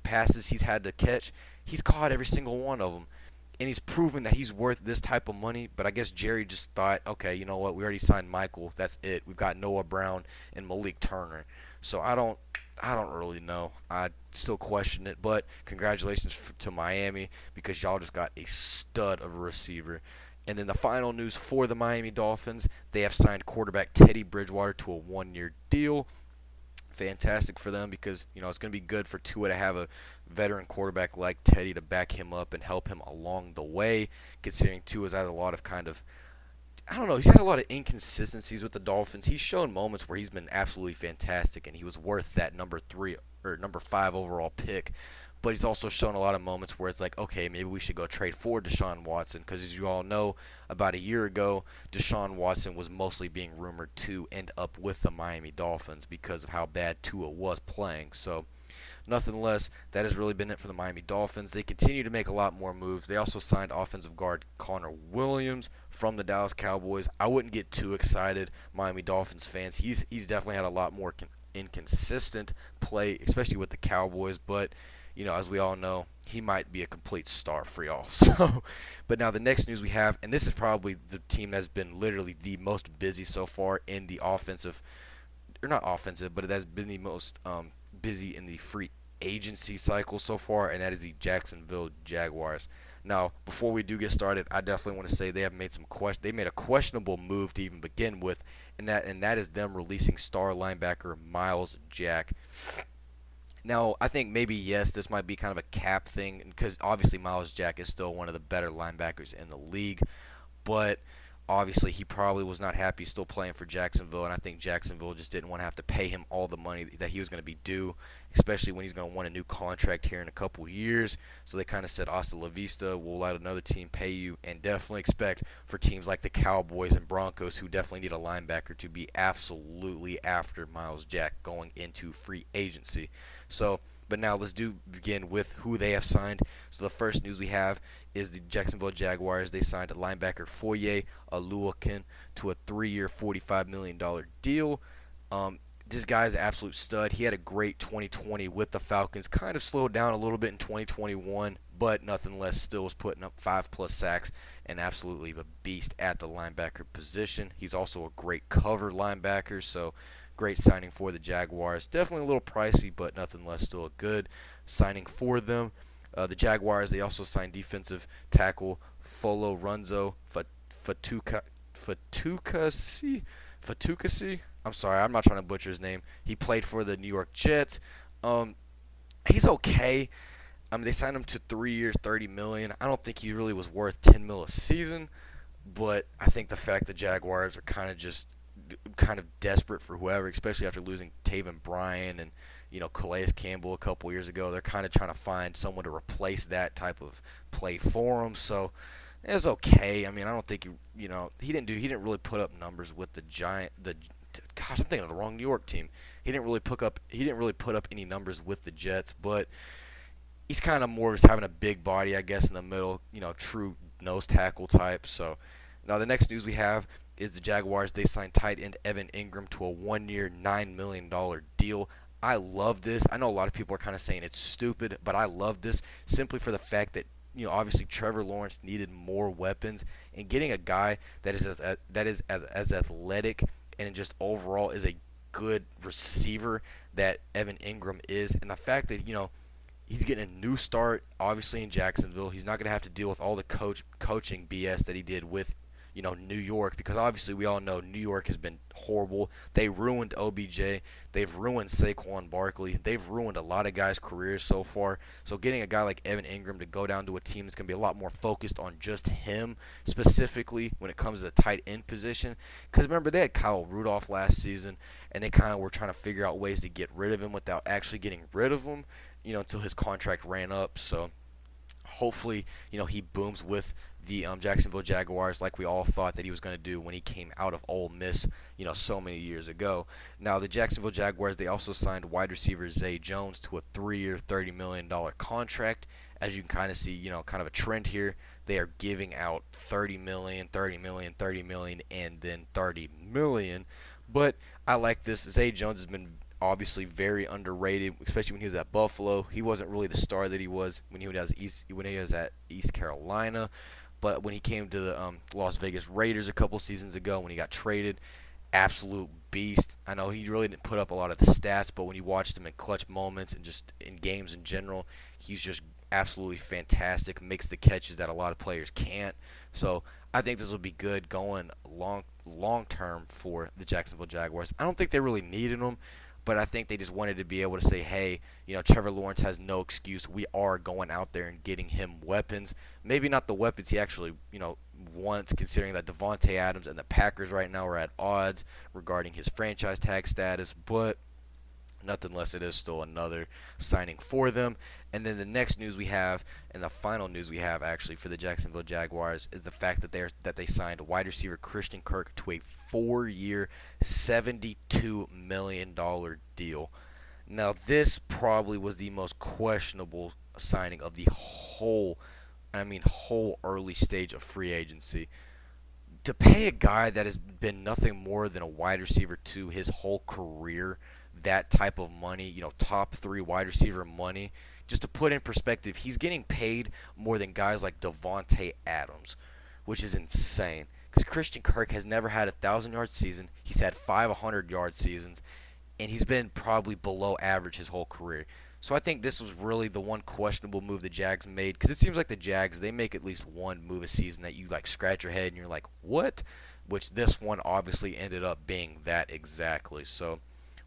passes he's had to catch, he's caught every single one of them, and he's proven that he's worth this type of money. But I guess Jerry just thought, okay, you know what? We already signed Michael. That's it. We've got Noah Brown and Malik Turner. So I don't really know. I still question it, but congratulations to Miami, because y'all just got a stud of a receiver. And then the final news for the Miami Dolphins, they have signed quarterback Teddy Bridgewater to a 1-year deal. Fantastic for them, because it's going to be good for Tua to have a veteran quarterback like Teddy to back him up and help him along the way, considering Tua's had a lot of I don't know. He's had a lot of inconsistencies with the Dolphins. He's shown moments where he's been absolutely fantastic, and he was worth that number 5 overall pick. But he's also shown a lot of moments where it's like, okay, maybe we should go trade for Deshaun Watson, because as you all know, about a year ago, Deshaun Watson was mostly being rumored to end up with the Miami Dolphins because of how bad Tua was playing. So nothing less, that has really been it for the Miami Dolphins. They continue to make a lot more moves. They also signed offensive guard Connor Williams from the Dallas Cowboys. I wouldn't get too excited, Miami Dolphins fans. He's definitely had a lot more inconsistent play, especially with the Cowboys, but you know, as we all know, he might be a complete star for y'all. So, but now the next news we have, and this is probably the team that's been literally the most busy so far in the offensive, or not offensive, but it has been the most busy in the free agency cycle so far, and that is the Jacksonville Jaguars. Now, before we do get started, I definitely want to say they have made a questionable move to even begin with, and that is them releasing star linebacker Miles Jack. Now, I think maybe, yes, this might be kind of a cap thing, because obviously Miles Jack is still one of the better linebackers in the league, but obviously he probably was not happy still playing for Jacksonville, and I think Jacksonville just didn't want to have to pay him all the money that he was going to be due, especially when he's going to want a new contract here in a couple years. So they kind of said, hasta la vista, we'll let another team pay you, and definitely expect for teams like the Cowboys and Broncos, who definitely need a linebacker, to be absolutely after Miles Jack going into free agency. So, but now let's begin with who they have signed. So the first news we have is the Jacksonville Jaguars. They signed linebacker Foye Oluokun to a 3-year, $45 million deal. This guy is an absolute stud. He had a great 2020 with the Falcons. Kind of slowed down a little bit in 2021, but nothing less still was putting up 5+ sacks and absolutely a beast at the linebacker position. He's also a great cover linebacker, so great signing for the Jaguars. Definitely a little pricey, but nothing less still a good signing for them. The Jaguars, they also signed defensive tackle Foloronzo Fatukasi. I'm sorry, I'm not trying to butcher his name. He played for the New York Jets. He's okay. I mean, they signed him to 3 years, $30 million. I don't think he really was worth $10 million a season, but I think the fact the Jaguars are kind of desperate for whoever, especially after losing Taven Bryan and, you know, Calais Campbell a couple years ago. They're kind of trying to find someone to replace that type of play for him. So it was okay. I mean, I don't think he didn't really put up numbers with I'm thinking of the wrong New York team. He didn't really put up any numbers with the Jets, but he's kind of more just having a big body, I guess, in the middle, you know, true nose tackle type. So now the next news we have is the Jaguars. They signed tight end Evan Ingram to a 1-year, $9 million deal. I love this. I know a lot of people are kind of saying it's stupid, but I love this simply for the fact that, you know, obviously Trevor Lawrence needed more weapons, and getting a guy that is as athletic and just overall is a good receiver that Evan Ingram is, and the fact that, you know, he's getting a new start obviously in Jacksonville. He's not going to have to deal with all the coaching BS that he did with, you know, New York, because obviously we all know New York has been horrible. They ruined OBJ. They've ruined Saquon Barkley. They've ruined a lot of guys' careers so far. So getting a guy like Evan Ingram to go down to a team that's going to be a lot more focused on just him specifically when it comes to the tight end position, because remember they had Kyle Rudolph last season, and they kind of were trying to figure out ways to get rid of him without actually getting rid of him, you know, until his contract ran up. So hopefully, you know, he booms with the Jacksonville Jaguars like we all thought that he was going to do when he came out of Ole Miss, you know, so many years ago. Now, the Jacksonville Jaguars, they also signed wide receiver Zay Jones to a 3-year, $30 million contract. As you can kind of see, you know, kind of a trend here. They are giving out $30 million, $30 million, $30 million, and then $30 million. But I like this. Zay Jones has been obviously very underrated, especially when he was at Buffalo. He wasn't really the star that he was when he was at East Carolina. But when he came to the Las Vegas Raiders a couple seasons ago, when he got traded, absolute beast. I know he really didn't put up a lot of the stats, but when you watched him in clutch moments and just in games in general, he's just absolutely fantastic, makes the catches that a lot of players can't. So I think this will be good going long term for the Jacksonville Jaguars. I don't think they really needed him, but I think they just wanted to be able to say, hey, you know, Trevor Lawrence has no excuse. We are going out there and getting him weapons. Maybe not the weapons he actually, you know, once, considering that Devontae Adams and the Packers right now are at odds regarding his franchise tag status, but nonetheless, it is still another signing for them. And then the next news we have, and the final news we have actually for the Jacksonville Jaguars, is the fact that they signed wide receiver Christian Kirk to a 4-year, $72 million deal. Now, this probably was the most questionable signing of the whole early stage of free agency. To pay a guy that has been nothing more than a wide receiver to his whole career that type of money, you know, top three wide receiver money, just to put in perspective, he's getting paid more than guys like Devontae Adams, which is insane, because Christian Kirk has never had a 1,000-yard season. He's had 500-yard seasons, and he's been probably below average his whole career. So I think this was really the one questionable move the Jags made, because it seems like the Jags, they make at least one move a season that you, like, scratch your head and you're like, what? Which this one obviously ended up being that exactly. So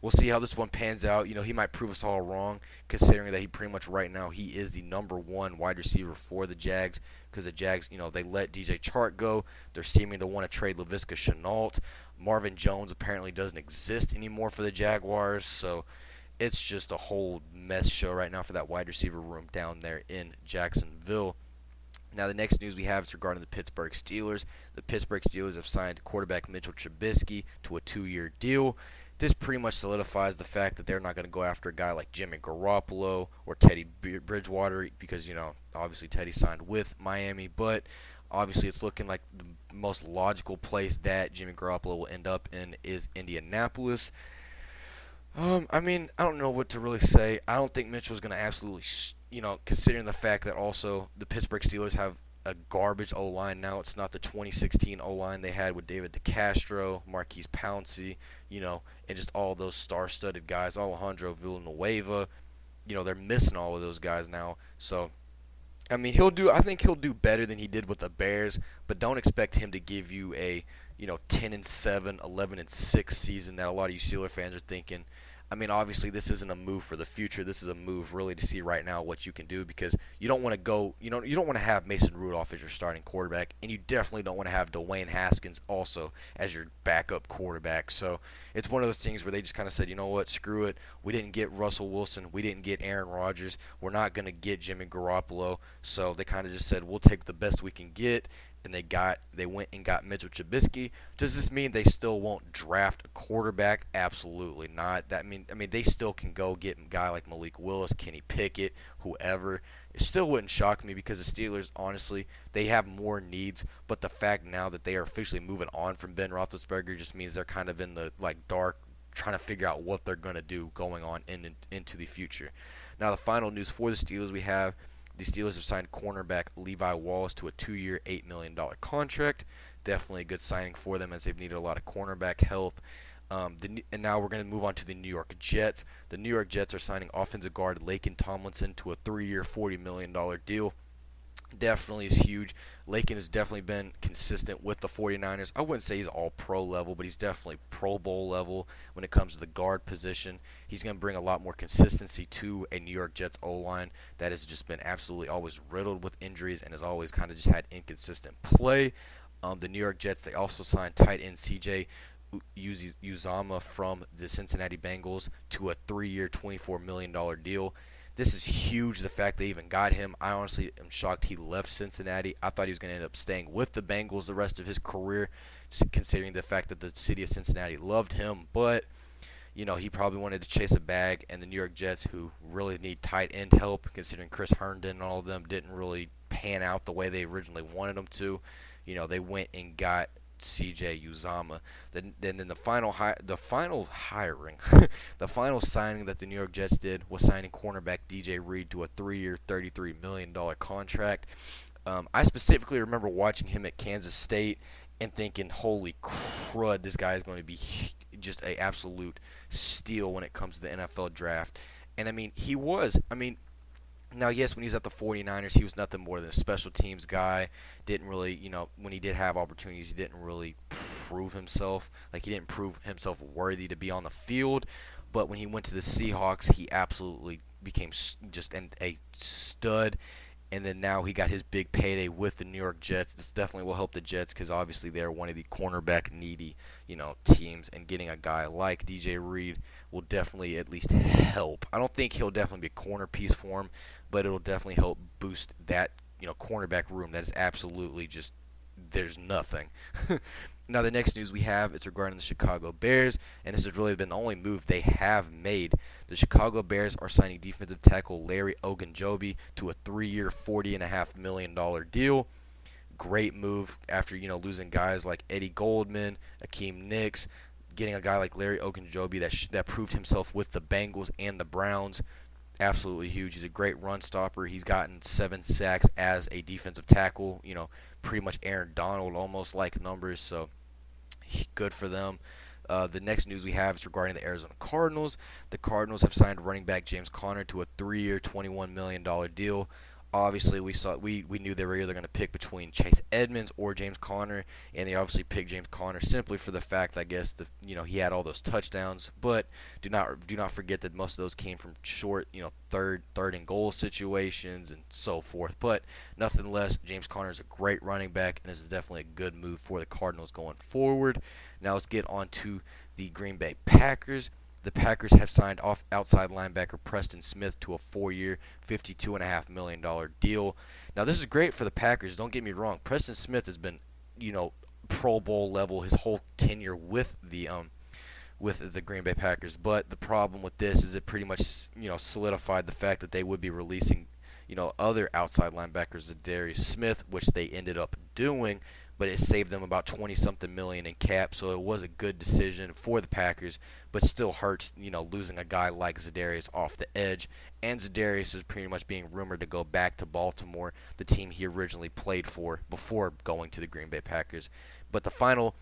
we'll see how this one pans out. You know, he might prove us all wrong, considering that he pretty much right now, he is the number one wide receiver for the Jags, because the Jags, you know, they let DJ Chark go. They're seeming to want to trade Laviska Shenault. Marvin Jones apparently doesn't exist anymore for the Jaguars. So it's just a whole mess show right now for that wide receiver room down there in Jacksonville. Now, the next news we have is regarding the Pittsburgh Steelers. The Pittsburgh Steelers have signed quarterback Mitchell Trubisky to a 2-year deal. This pretty much solidifies the fact that they're not going to go after a guy like Jimmy Garoppolo or Teddy Bridgewater because, you know, obviously Teddy signed with Miami. But obviously it's looking like the most logical place that Jimmy Garoppolo will end up in is Indianapolis. I don't know what to really say. I don't think Mitchell's going to absolutely, you know, considering the fact that also the Pittsburgh Steelers have a garbage O-line now. It's not the 2016 O-line they had with David DeCastro, Marquise Pouncey, you know, and just all those star-studded guys, Alejandro Villanueva. You know, they're missing all of those guys now. So, I mean, I think he'll do better than he did with the Bears, but don't expect him to give you a, you know, 10-7, 11-6 season that a lot of you Steelers fans are thinking. I mean, obviously, this isn't a move for the future. This is a move really to see right now what you can do, because you don't want to go, you know, you don't want to have Mason Rudolph as your starting quarterback, and you definitely don't want to have Dwayne Haskins also as your backup quarterback. So it's one of those things where they just kind of said, you know what, screw it. We didn't get Russell Wilson. We didn't get Aaron Rodgers. We're not going to get Jimmy Garoppolo. So they kind of just said, we'll take the best we can get. And they went and got Mitchell Trubisky. Does this mean they still won't draft a quarterback? Absolutely not. They still can go get a guy like Malik Willis, Kenny Pickett, whoever. It still wouldn't shock me because the Steelers, honestly, they have more needs. But the fact now that they are officially moving on from Ben Roethlisberger just means they're kind of in the like dark, trying to figure out what they're going to do going on into the future. Now, the final news for the Steelers we have. The Steelers have signed cornerback Levi Wallace to a 2-year, $8 million contract. Definitely a good signing for them as they've needed a lot of cornerback help. And now we're going to move on to the New York Jets. The New York Jets are signing offensive guard Laken Tomlinson to a 3-year, $40 million deal. Definitely is huge. Laken has definitely been consistent with the 49ers. I wouldn't say he's all-pro level, but he's definitely Pro Bowl level when it comes to the guard position. He's going to bring a lot more consistency to a New York Jets O-line that has just been absolutely always riddled with injuries and has always kind of just had inconsistent play. The New York Jets, they also signed tight end CJ Uzomah from the Cincinnati Bengals to a 3-year, $24 million deal. This is huge, the fact they even got him. I honestly am shocked he left Cincinnati. I thought he was going to end up staying with the Bengals the rest of his career, considering the fact that the city of Cincinnati loved him. But, you know, he probably wanted to chase a bag, and the New York Jets, who really need tight end help, considering Chris Herndon and all of them didn't really pan out the way they originally wanted them to, you know, they went and got CJ Uzomah. Then the final signing that the New York Jets did was signing cornerback DJ Reed to a 3-year, $33 million contract. I specifically remember watching him at Kansas State and thinking, holy crud, this guy is going to be just an absolute steal when it comes to the NFL draft. And, I mean, he was. I mean, now, yes, when he was at the 49ers, he was nothing more than a special teams guy. Didn't really, you know, when he did have opportunities, he didn't really prove himself. Like, he didn't prove himself worthy to be on the field. But when he went to the Seahawks, he absolutely became just a stud. and then now he got his big payday with the New York Jets. This definitely will help the Jets because obviously they're one of the cornerback needy, teams, and getting a guy like DJ Reed will definitely at least help. I don't think he'll definitely be a corner piece for him, but it'll definitely help boost that, cornerback room. That is absolutely just, there's nothing. Now, the next news we have is regarding the Chicago Bears, and this has really been the only move they have made. The Chicago Bears are signing defensive tackle Larry Ogunjobi to a 3-year, $40.5 million deal. Great move after, losing guys like Eddie Goldman, Akeem Nicks, getting a guy like Larry Ogunjobi that proved himself with the Bengals and the Browns. Absolutely huge. He's a great run stopper. He's gotten 7 sacks as a defensive tackle, pretty much Aaron Donald, almost like numbers, so good for them. The next news we have is regarding the Arizona Cardinals. The Cardinals have signed running back James Conner to a 3-year, $21 million deal. Obviously, we knew they were either going to pick between Chase Edmonds or James Conner, and they obviously picked James Conner simply for the fact, I guess, that he had all those touchdowns. But do not forget that most of those came from short, third and goal situations and so forth. But nothing less, James Conner is a great running back, and this is definitely a good move for the Cardinals going forward. Now let's get on to the Green Bay Packers. The Packers have signed off outside linebacker Preston Smith to a 4-year, $52.5 million deal. Now, this is great for the Packers. Don't get me wrong. Preston Smith has been, Pro Bowl level his whole tenure with the Green Bay Packers. But the problem with this is it pretty much, solidified the fact that they would be releasing, other outside linebackers, Darius Smith, which they ended up doing. But it saved them about 20-something million in cap, so it was a good decision for the Packers, but still hurts, losing a guy like Za'Darius off the edge. And Za'Darius is pretty much being rumored to go back to Baltimore, the team he originally played for before going to the Green Bay Packers. But the final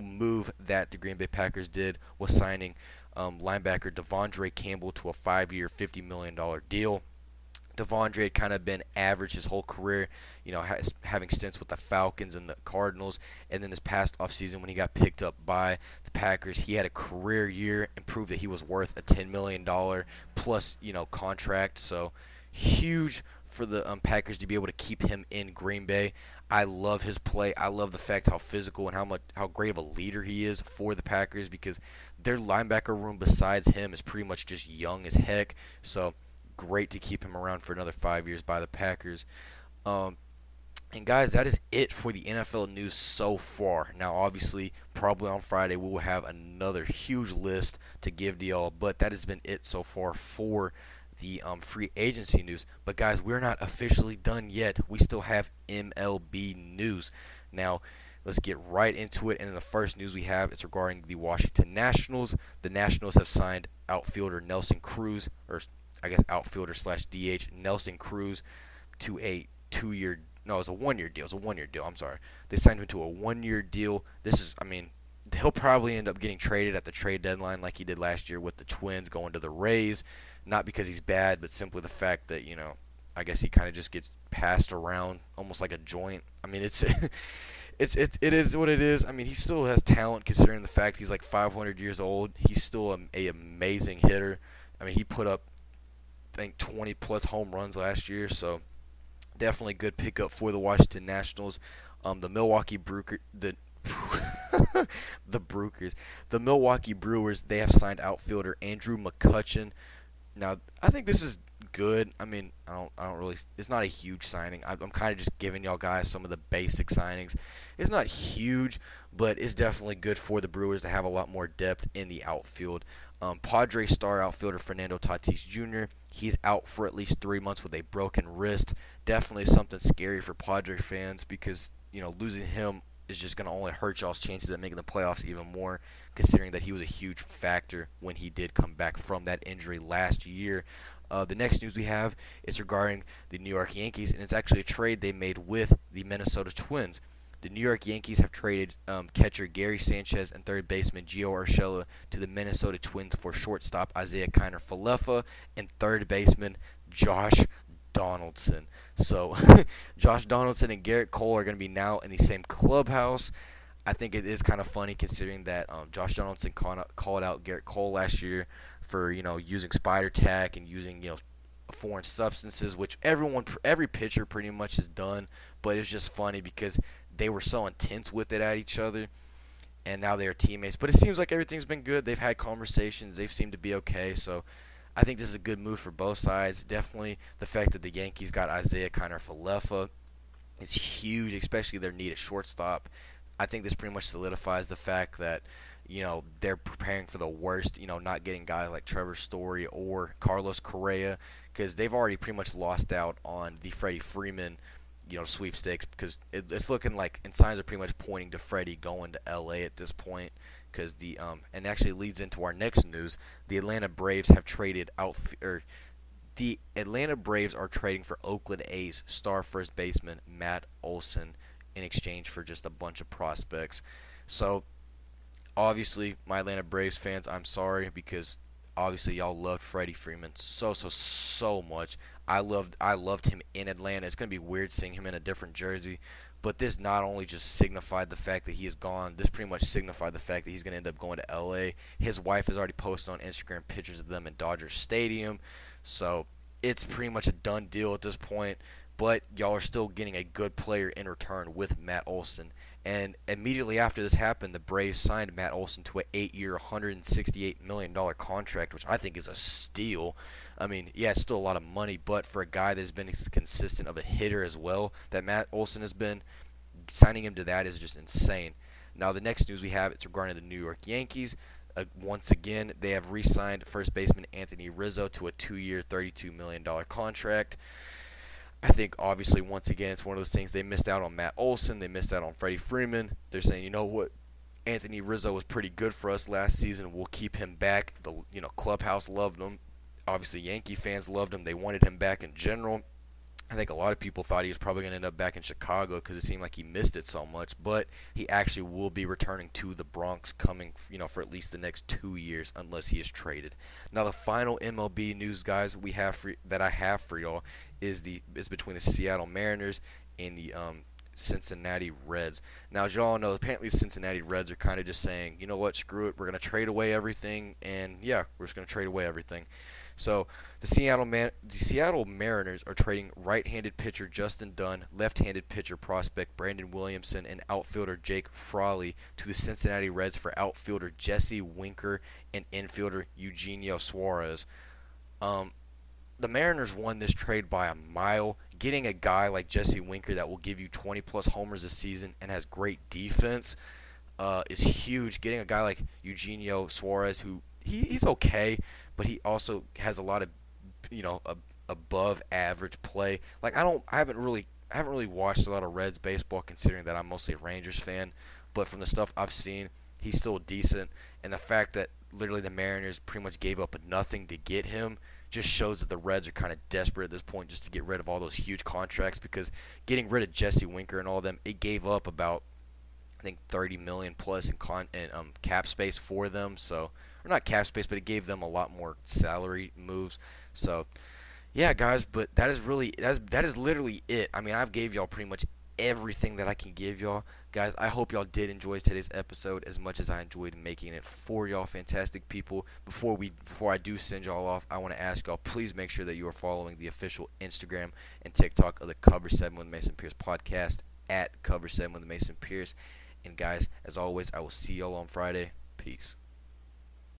move that the Green Bay Packers did was signing linebacker Devondre Campbell to a 5-year, $50 million deal. Devondre had kind of been average his whole career, having stints with the Falcons and the Cardinals. And then this past offseason when he got picked up by the Packers, he had a career year and proved that he was worth a $10 million plus, contract. So huge for the Packers to be able to keep him in Green Bay. I love his play. I love the fact how physical and how great of a leader he is for the Packers because their linebacker room besides him is pretty much just young as heck. So great to keep him around for another 5 years by the Packers. And guys, that is it for the NFL news so far. Now, obviously, probably on Friday we will have another huge list to give to y'all, but that has been it so far for the free agency news. But guys, we're not officially done yet. We still have MLB news. Now, let's get right into it, and the first news we have is regarding the Washington Nationals. The Nationals have signed outfielder Nelson Cruz, or I guess outfielder / DH Nelson Cruz to a 2-year – no, it's a 1-year deal. It's a 1-year deal. I'm sorry. They signed him to a 1-year deal. This is – I mean, he'll probably end up getting traded at the trade deadline like he did last year with the Twins going to the Rays, not because he's bad, but simply the fact that, I guess he kind of just gets passed around almost like a joint. I mean, it's – It is what it is. I mean, he still has talent considering the fact he's like 500 years old. He's still an amazing hitter. I mean, he put up – I think 20-plus home runs last year, so definitely good pickup for the Washington Nationals. The Milwaukee Brewers, they have signed outfielder Andrew McCutchen. Now, I think this is good. I mean, I don't really. It's not a huge signing. I'm kind of just giving y'all guys some of the basic signings. It's not huge, but it's definitely good for the Brewers to have a lot more depth in the outfield. Padres star outfielder Fernando Tatis Jr., he's out for at least 3 months with a broken wrist. Definitely something scary for Padres fans because, losing him is just going to only hurt y'all's chances at making the playoffs even more, considering that he was a huge factor when he did come back from that injury last year. The next news we have is regarding the New York Yankees, and it's actually a trade they made with the Minnesota Twins. The New York Yankees have traded catcher Gary Sanchez and third baseman Gio Urshela to the Minnesota Twins for shortstop Isaiah Kiner-Falefa and third baseman Josh Donaldson. So Josh Donaldson and Garrett Cole are going to be now in the same clubhouse. I think it is kind of funny considering that Josh Donaldson called out Garrett Cole last year for, using spider tack and using, foreign substances, which every pitcher pretty much has done. But it's just funny because they were so intense with it at each other, and now they are teammates. But it seems like everything's been good. They've had conversations. They've seemed to be okay. So I think this is a good move for both sides. Definitely the fact that the Yankees got Isaiah Kiner-Falefa is huge, especially their need at shortstop. I think this pretty much solidifies the fact that, you know, they're preparing for the worst, you know, not getting guys like Trevor Story or Carlos Correa, because they've already pretty much lost out on the Freddie Freeman, you know, sweepstakes, because it's looking like, and signs are pretty much pointing to Freddie going to L.A. at this point, because the, and actually leads into our next news. The Atlanta Braves have traded out, or the Atlanta Braves are trading for Oakland A's star first baseman Matt Olson in exchange for just a bunch of prospects. So, obviously, my Atlanta Braves fans, I'm sorry, because obviously y'all loved Freddie Freeman so much. I loved him in Atlanta. It's going to be weird seeing him in a different jersey, but this not only just signified the fact that he is gone, this pretty much signified the fact that he's going to end up going to LA. His wife has already posted on Instagram pictures of them in Dodger Stadium, so it's pretty much a done deal at this point. But y'all are still getting a good player in return with Matt Olson. And immediately after this happened, the Braves signed Matt Olson to an 8-year, $168 million contract, which I think is a steal. I mean, yeah, it's still a lot of money, but for a guy that's been consistent of a hitter as well, that Matt Olson has been, signing him to that is just insane. Now, the next news we have, it's regarding the New York Yankees. Once again, they have re-signed first baseman Anthony Rizzo to a 2-year, $32 million contract. I think, obviously, once again, it's one of those things. They missed out on Matt Olson. They missed out on Freddie Freeman. They're saying, you know what, Anthony Rizzo was pretty good for us last season. We'll keep him back. The, you know, clubhouse loved him. Obviously, Yankee fans loved him. They wanted him back in general. I think a lot of people thought he was probably going to end up back in Chicago because it seemed like he missed it so much. But he actually will be returning to the Bronx coming, you know, for at least the next 2 years unless he is traded. Now, the final MLB news, guys, we have that I have for y'all is between the Seattle Mariners and the Cincinnati Reds. Now, as y'all know, apparently the Cincinnati Reds are kind of just saying, you know what, screw it, we're going to trade away everything, and yeah, we're just going to trade away everything. So the Seattle Mariners are trading right-handed pitcher Justin Dunn, left-handed pitcher prospect Brandon Williamson, and outfielder Jake Fraley to the Cincinnati Reds for outfielder Jesse Winker and infielder Eugenio Suarez. The Mariners won this trade by a mile. Getting a guy like Jesse Winker that will give you 20-plus homers a season and has great defense is huge. Getting a guy like Eugenio Suarez, who he's okay, but he also has a lot of, you know, above average play. Like I haven't really watched a lot of Reds baseball, considering that I'm mostly a Rangers fan. But from the stuff I've seen, he's still decent. And the fact that literally the Mariners pretty much gave up nothing to get him just shows that the Reds are kind of desperate at this point just to get rid of all those huge contracts, because getting rid of Jesse Winker and all them, it gave up about, I think, $30 million plus in cap space for them. So, or not cap space, but it gave them a lot more salary moves. So, yeah, guys, but that is literally it. I mean, I've gave y'all pretty much everything that I can give y'all. Guys, I hope y'all did enjoy today's episode as much as I enjoyed making it for y'all fantastic people. Before I do send y'all off, I want to ask y'all, please make sure that you are following the official Instagram and TikTok of the Cover 7 with Mason Pierce podcast at Cover 7 with Mason Pierce. And guys, as always, I will see y'all on Friday. Peace.